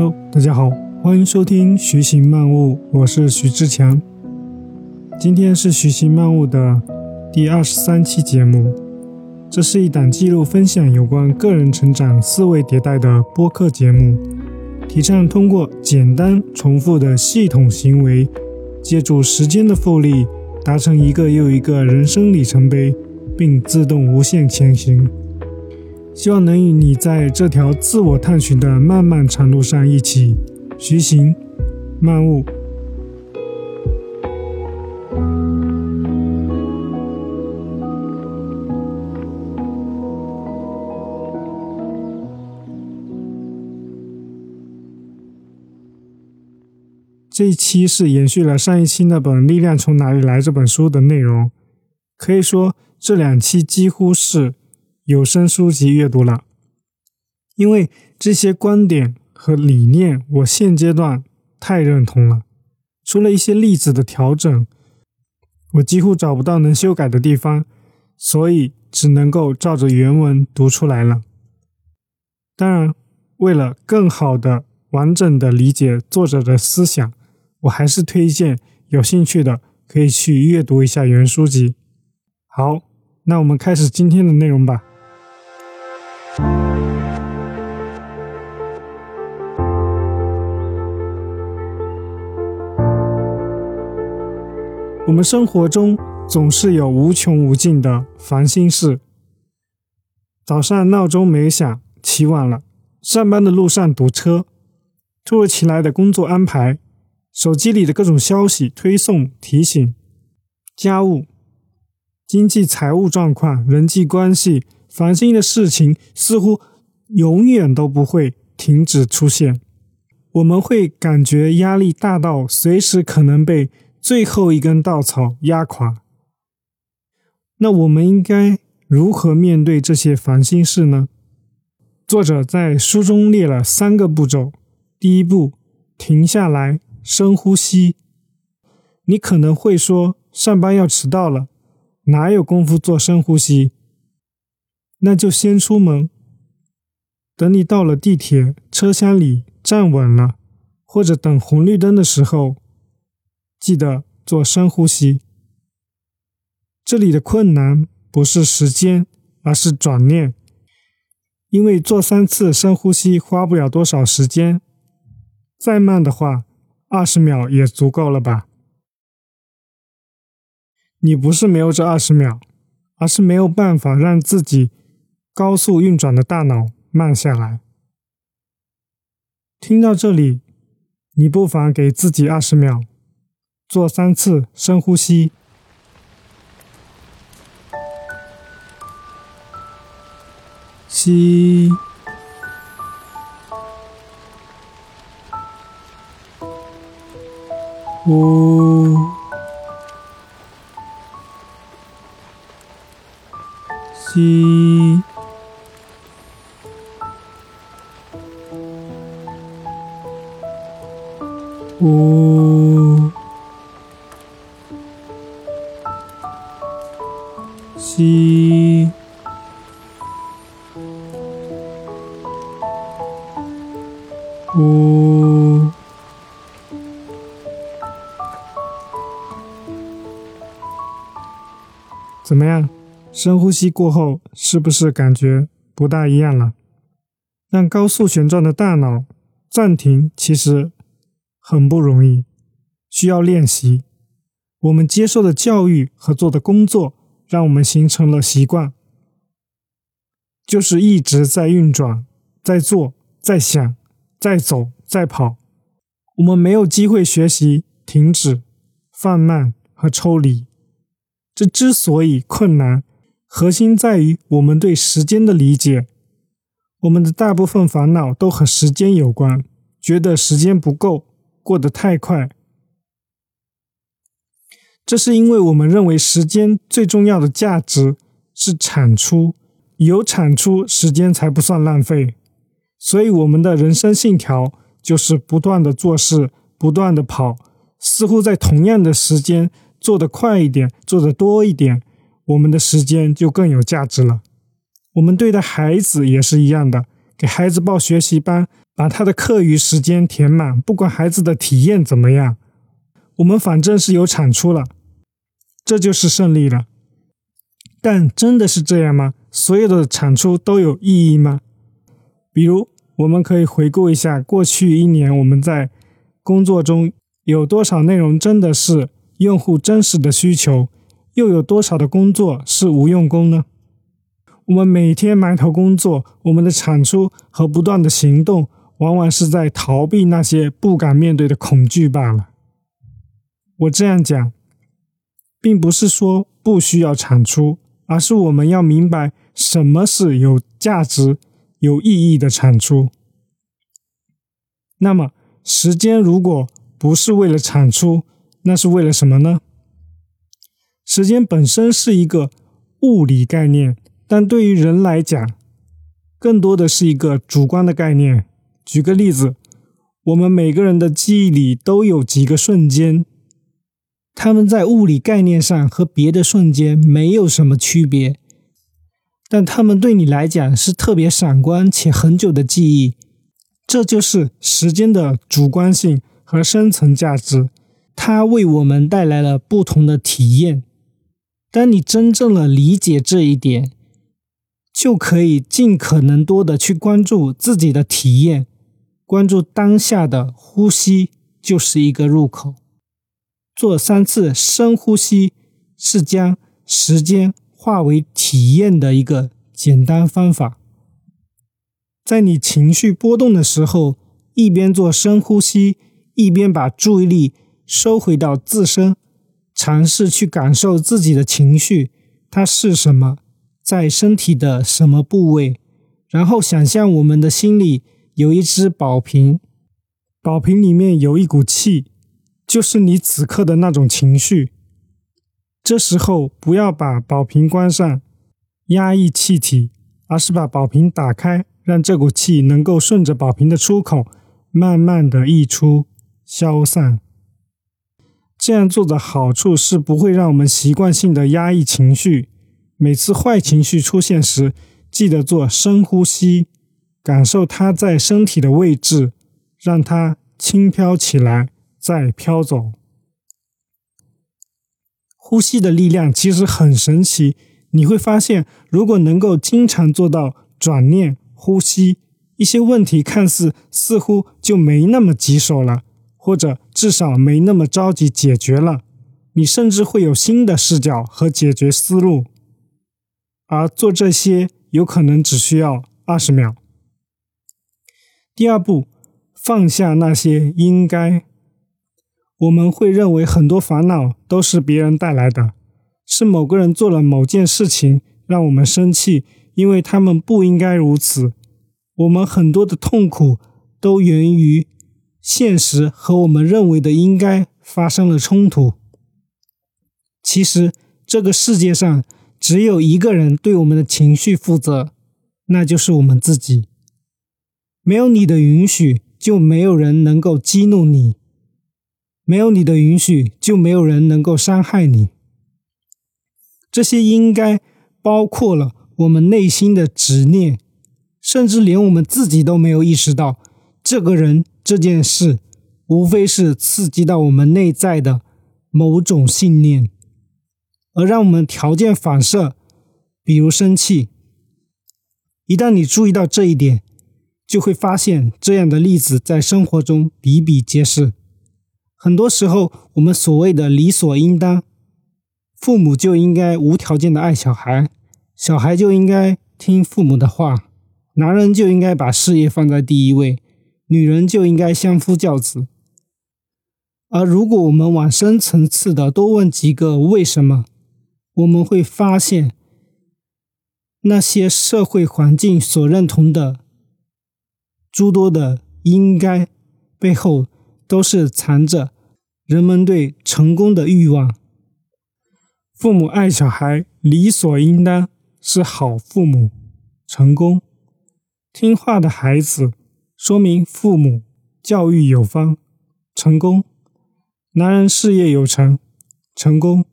Hello， 大家好，欢迎收听徐行漫悟，我是徐志强。今天是徐行漫悟的第23期节目，这是一档记录分享有关个人成长思维迭代的播客节目，提倡通过简单重复的系统行为，借助时间的复利，达成一个又一个人生里程碑，并自动无限前行。希望能与你在这条自我探寻的漫漫长路上一起徐行漫悟。这一期是延续了上一期那本《力量从哪里来》这本书的内容，可以说这两期几乎是有声书籍阅读了，因为这些观点和理念我现阶段太认同了，除了一些例子的调整，我几乎找不到能修改的地方，所以只能够照着原文读出来了。当然，为了更好的完整的理解作者的思想，我还是推荐有兴趣的可以去阅读一下原书籍。好，那我们开始今天的内容吧。我们生活中总是有无穷无尽的烦心事，早上闹钟没响，起晚了；上班的路上堵车；突如其来的工作安排；手机里的各种消息、推送、提醒；家务、经济财务状况、人际关系，烦心的事情似乎永远都不会停止出现。我们会感觉压力大到随时可能被最后一根稻草压垮。那我们应该如何面对这些烦心事呢？作者在书中列了三个步骤。第一步，停下来，深呼吸。你可能会说，上班要迟到了，哪有功夫做深呼吸？那就先出门。等你到了地铁、车厢里站稳了，或者等红绿灯的时候，记得做深呼吸。这里的困难不是时间，而是转念。因为做3次深呼吸花不了多少时间，再慢的话，20秒也足够了吧。你不是没有这20秒，而是没有办法让自己高速运转的大脑慢下来。听到这里，你不妨给自己20秒，做3次深呼吸。吸，呼，吸，呼，吸，呼，怎么样？深呼吸过后，是不是感觉不大一样了？让高速旋转的大脑暂停，其实很不容易，需要练习。我们接受的教育和做的工作，让我们形成了习惯，就是一直在运转，在做，在想，在走，在跑。我们没有机会学习停止、放慢和抽离。这之所以困难，核心在于我们对时间的理解。我们的大部分烦恼都和时间有关，觉得时间不够，过得太快。这是因为我们认为时间最重要的价值是产出，有产出，时间才不算浪费。所以我们的人生信条就是不断的做事，不断的跑，似乎在同样的时间做得快一点，做得多一点，我们的时间就更有价值了。我们对待孩子也是一样的，给孩子报学习班，把他的课余时间填满，不管孩子的体验怎么样，我们反正是有产出了，这就是胜利了。但真的是这样吗？所有的产出都有意义吗？比如我们可以回顾一下过去一年我们在工作中有多少内容真的是用户真实的需求，又有多少的工作是无用功呢？我们每天埋头工作，我们的产出和不断的行动往往是在逃避那些不敢面对的恐惧罢了。我这样讲并不是说不需要产出，而是我们要明白什么是有价值有意义的产出。那么时间如果不是为了产出，那是为了什么呢？时间本身是一个物理概念，但对于人来讲更多的是一个主观的概念。举个例子，我们每个人的记忆里都有几个瞬间，他们在物理概念上和别的瞬间没有什么区别，但他们对你来讲是特别闪光且很久的记忆。这就是时间的主观性和深层价值，它为我们带来了不同的体验。当你真正的理解这一点，就可以尽可能多的去关注自己的体验，关注当下的呼吸就是一个入口。做3次深呼吸是将时间化为体验的一个简单方法。在你情绪波动的时候，一边做深呼吸，一边把注意力收回到自身，尝试去感受自己的情绪，它是什么，在身体的什么部位，然后想象我们的心里有一只宝瓶，宝瓶里面有一股气，就是你此刻的那种情绪。这时候不要把宝瓶关上，压抑气体，而是把宝瓶打开，让这股气能够顺着宝瓶的出口，慢慢的溢出，消散。这样做的好处是不会让我们习惯性的压抑情绪。每次坏情绪出现时，记得做深呼吸，感受它在身体的位置，让它轻飘起来，再飘走。呼吸的力量其实很神奇，你会发现，如果能够经常做到转念呼吸，一些问题看似乎就没那么棘手了，或者至少没那么着急解决了。你甚至会有新的视角和解决思路。而做这些有可能只需要20秒。第二步，放下那些应该。我们会认为很多烦恼都是别人带来的，是某个人做了某件事情让我们生气，因为他们不应该如此。我们很多的痛苦都源于现实和我们认为的应该发生了冲突。其实，这个世界上只有一个人对我们的情绪负责，那就是我们自己。没有你的允许，就没有人能够激怒你；没有你的允许，就没有人能够伤害你。这些应该包括了我们内心的执念，甚至连我们自己都没有意识到，这个人这件事无非是刺激到我们内在的某种信念，而让我们条件反射，比如生气。一旦你注意到这一点，就会发现这样的例子在生活中比比皆是。很多时候，我们所谓的理所应当，父母就应该无条件的爱小孩，小孩就应该听父母的话，男人就应该把事业放在第一位，女人就应该相夫教子。而如果我们往深层次的多问几个为什么，我们会发现那些社会环境所认同的诸多的应该背后都是藏着人们对成功的欲望。父母爱小孩理所应当是好父母成功，听话的孩子说明父母教育有方成功，男人事业有成成功，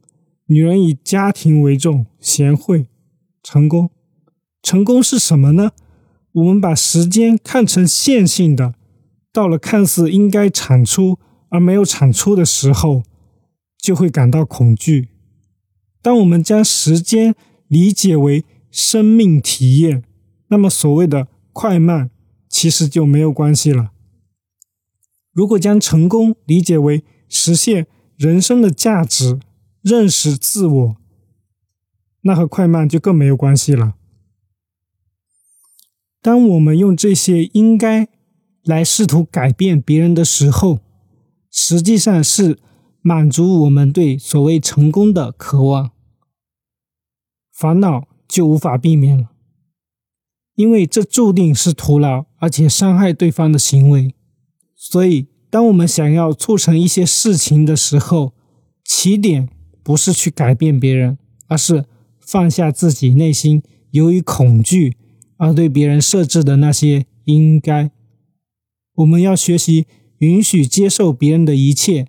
女人以家庭为重，贤惠，成功。成功是什么呢？我们把时间看成线性的，到了看似应该产出而没有产出的时候，就会感到恐惧。当我们将时间理解为生命体验，那么所谓的快慢其实就没有关系了。如果将成功理解为实现人生的价值，认识自我，那和快慢就更没有关系了。当我们用这些应该来试图改变别人的时候，实际上是满足我们对所谓成功的渴望，烦恼就无法避免了，因为这注定是徒劳而且伤害对方的行为。所以当我们想要促成一些事情的时候，起点不是去改变别人，而是放下自己内心由于恐惧而对别人设置的那些应该。我们要学习允许接受别人的一切，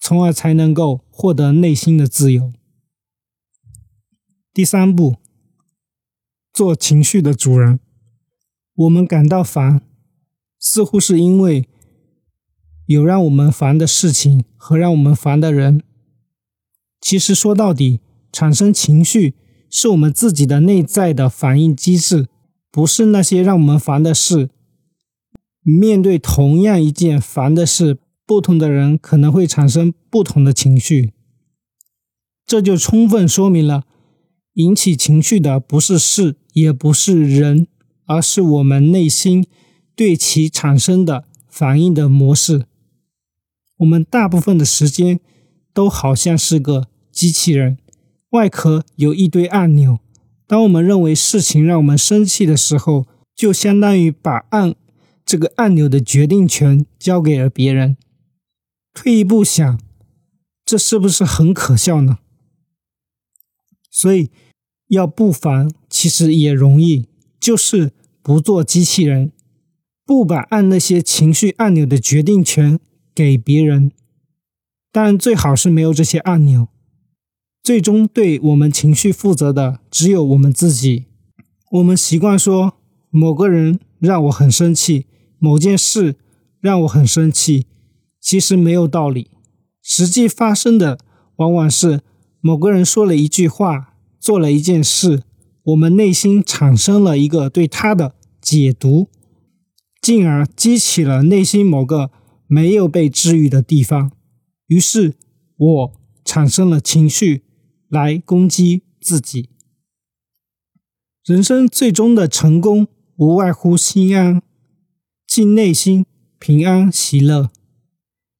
从而才能够获得内心的自由。第三步，做情绪的主人。我们感到烦，似乎是因为有让我们烦的事情和让我们烦的人。其实说到底，产生情绪是我们自己的内在的反应机制，不是那些让我们烦的事。面对同样一件烦的事，不同的人可能会产生不同的情绪，这就充分说明了引起情绪的不是事也不是人，而是我们内心对其产生的反应的模式。我们大部分的时间都好像是个机器人，外壳有一堆按钮，当我们认为事情让我们生气的时候，就相当于把这个按钮的决定权交给了别人。退一步想，这是不是很可笑呢？所以要不烦其实也容易，就是不做机器人，不把按那些情绪按钮的决定权给别人。当然最好是没有这些按钮，最终对我们情绪负责的只有我们自己。我们习惯说某个人让我很生气，某件事让我很生气，其实没有道理。实际发生的往往是某个人说了一句话，做了一件事，我们内心产生了一个对他的解读，进而激起了内心某个没有被治愈的地方，于是我产生了情绪来攻击自己。人生最终的成功无外乎心安，即内心平安喜乐。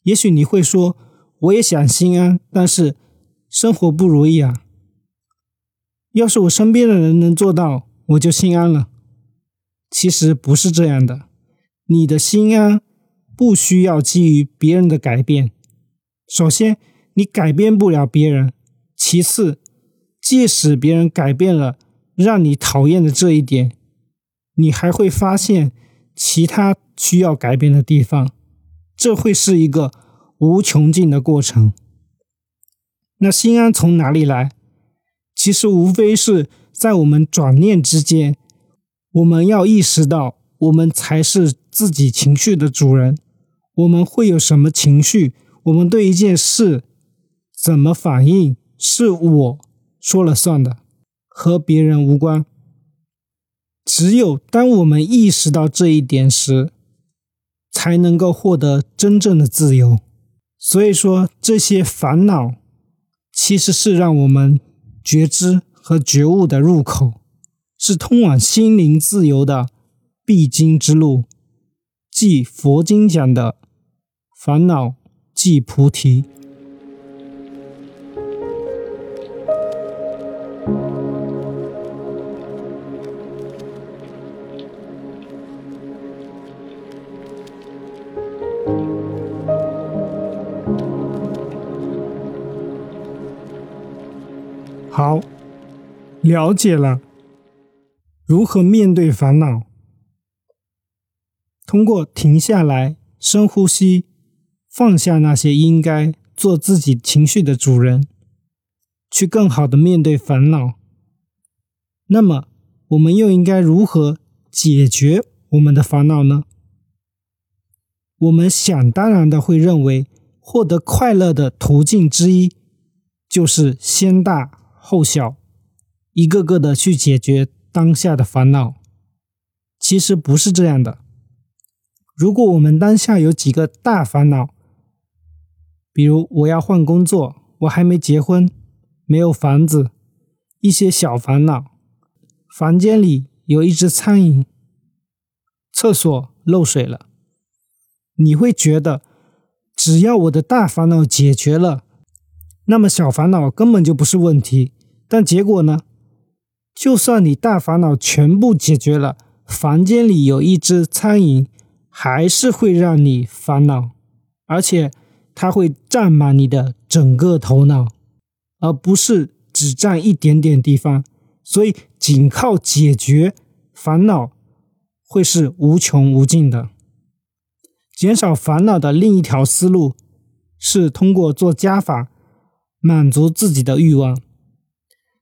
也许你会说，我也想心安，但是生活不如意啊。要是我身边的人能做到，我就心安了。其实不是这样的，你的心安不需要基于别人的改变。首先，你改变不了别人；其次，即使别人改变了让你讨厌的这一点，你还会发现其他需要改变的地方，这会是一个无穷尽的过程。那心安从哪里来？其实无非是在我们转念之间，我们要意识到我们才是自己情绪的主人。我们会有什么情绪，我们对一件事怎么反应，是我说了算的，和别人无关。只有当我们意识到这一点时，才能够获得真正的自由。所以说，这些烦恼其实是让我们觉知和觉悟的入口，是通往心灵自由的必经之路，即佛经讲的烦恼即菩提。好，了解了如何面对烦恼。通过停下来，深呼吸，放下那些应该，做自己情绪的主人，去更好的面对烦恼。那么我们又应该如何解决我们的烦恼呢？我们想当然的会认为，获得快乐的途径之一就是先大后小，一个个的去解决当下的烦恼。其实不是这样的。如果我们当下有几个大烦恼，比如我要换工作，我还没结婚，没有房子，一些小烦恼，房间里有一只苍蝇，厕所漏水了，你会觉得只要我的大烦恼解决了，那么小烦恼根本就不是问题。但结果呢，就算你大烦恼全部解决了，房间里有一只苍蝇还是会让你烦恼，而且它会占满你的整个头脑，而不是只占一点点地方。所以仅靠解决烦恼会是无穷无尽的。减少烦恼的另一条思路是通过做加法满足自己的欲望。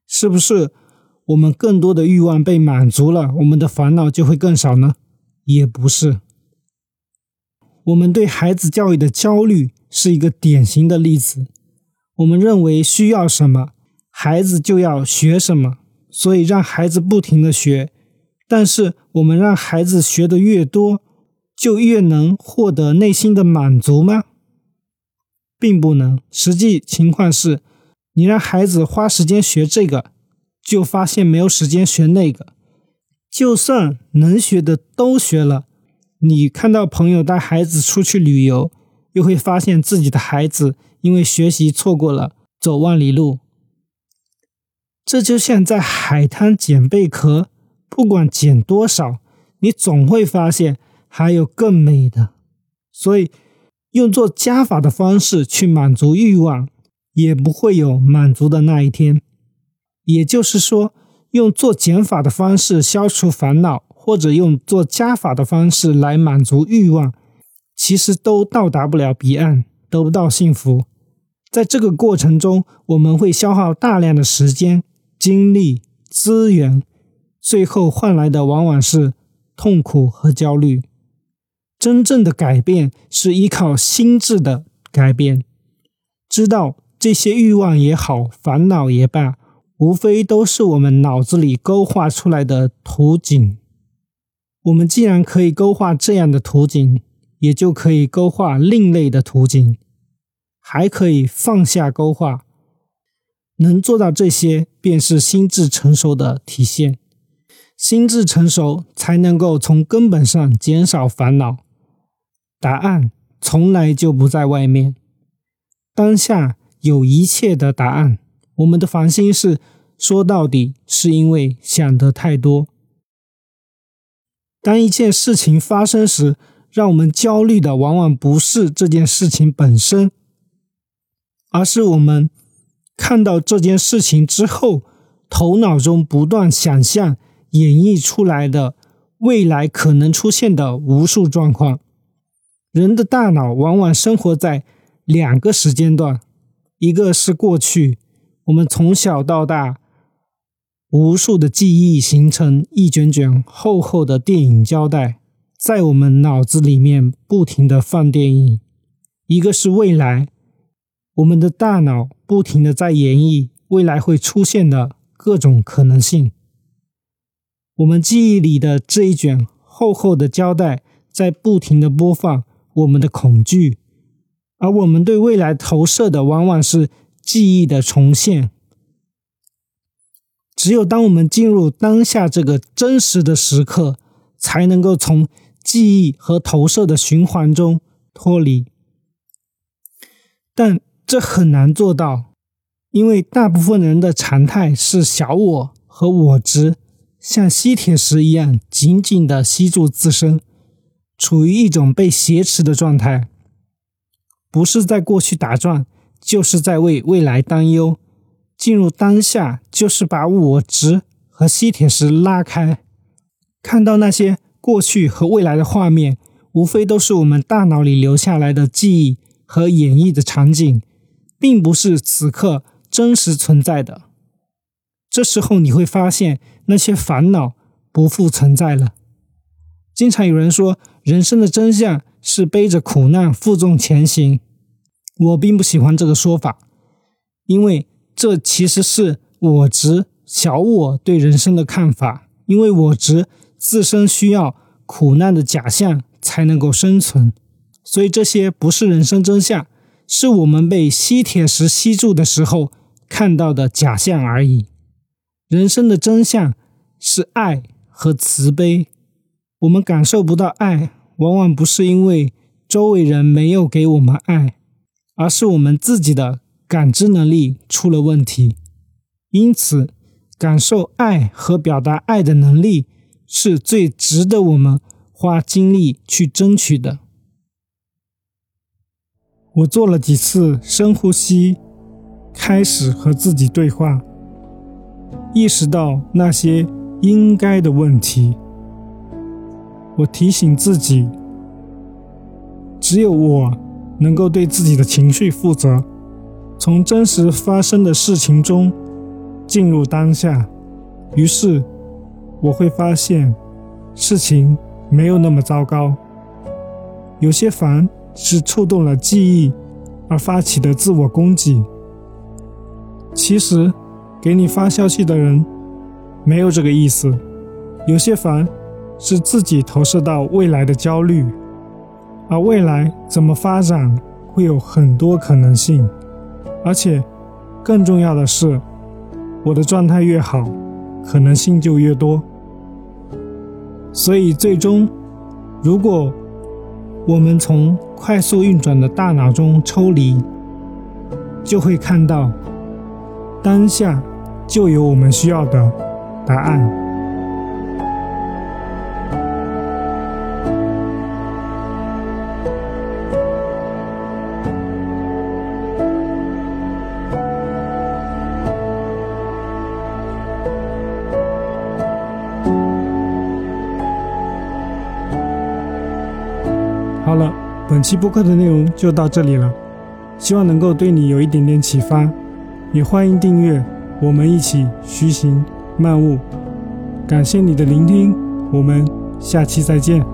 是不是我们更多的欲望被满足了，我们的烦恼就会更少呢？也不是。我们对孩子教育的焦虑是一个典型的例子。我们认为需要什么，孩子就要学什么，所以让孩子不停地学。但是我们让孩子学得越多，就越能获得内心的满足吗？并不能。实际情况是，你让孩子花时间学这个，就发现没有时间学那个。就算能学的都学了，你看到朋友带孩子出去旅游，又会发现自己的孩子因为学习错过了走万里路。这就像在海滩捡贝壳，不管捡多少，你总会发现还有更美的。所以用做加法的方式去满足欲望，也不会有满足的那一天。也就是说，用做减法的方式消除烦恼，或者用做加法的方式来满足欲望，其实都到达不了彼岸，得不到幸福。在这个过程中，我们会消耗大量的时间、精力、资源，最后换来的往往是痛苦和焦虑。真正的改变是依靠心智的改变。知道这些欲望也好，烦恼也罢，无非都是我们脑子里勾画出来的图景。我们既然可以勾画这样的图景，也就可以勾画另类的图景，还可以放下勾画。能做到这些，便是心智成熟的体现。心智成熟才能够从根本上减少烦恼。答案从来就不在外面，当下有一切的答案。我们的烦心事说到底是因为想得太多。当一件事情发生时，让我们焦虑的往往不是这件事情本身，而是我们看到这件事情之后，头脑中不断想象演绎出来的未来可能出现的无数状况。人的大脑往往生活在两个时间段，一个是过去，我们从小到大无数的记忆形成一卷卷厚厚的电影胶带，在我们脑子里面不停地放电影。一个是未来，我们的大脑不停地在演绎未来会出现的各种可能性。我们记忆里的这一卷厚厚的胶带在不停地播放我们的恐惧，而我们对未来投射的往往是记忆的重现。只有当我们进入当下这个真实的时刻，才能够从记忆和投射的循环中脱离。但这很难做到，因为大部分人的常态是小我和我执像吸铁石一样紧紧地吸住自身，处于一种被挟持的状态，不是在过去打转，就是在为未来担忧。进入当下就是把我执和吸铁石拉开，看到那些过去和未来的画面，无非都是我们大脑里留下来的记忆和演绎的场景，并不是此刻真实存在的。这时候你会发现，那些烦恼不复存在了，经常有人说，人生的真相是背着苦难负重前行。我并不喜欢这个说法，因为这其实是我执小我对人生的看法。因为我执自身需要苦难的假象才能够生存，所以这些不是人生真相，是我们被吸铁石吸住的时候看到的假象而已。人生的真相是爱和慈悲。我们感受不到爱，往往不是因为周围人没有给我们爱，而是我们自己的感知能力出了问题。因此，感受爱和表达爱的能力是最值得我们花精力去争取的。我做了几次深呼吸，开始和自己对话，意识到那些应该的问题。我提醒自己，只有我能够对自己的情绪负责，从真实发生的事情中进入当下。于是我会发现事情没有那么糟糕，有些烦是触动了记忆而发起的自我攻击。其实给你发消息的人没有这个意思，有些烦是自己投射到未来的焦虑，而未来怎么发展会有很多可能性。而且更重要的是，我的状态越好，可能性就越多。所以最终，如果我们从快速运转的大脑中抽离，就会看到当下就有我们需要的答案。好了，本期播客的内容就到这里了，希望能够对你有一点点启发，也欢迎订阅，我们一起徐行漫悟。感谢你的聆听，我们下期再见。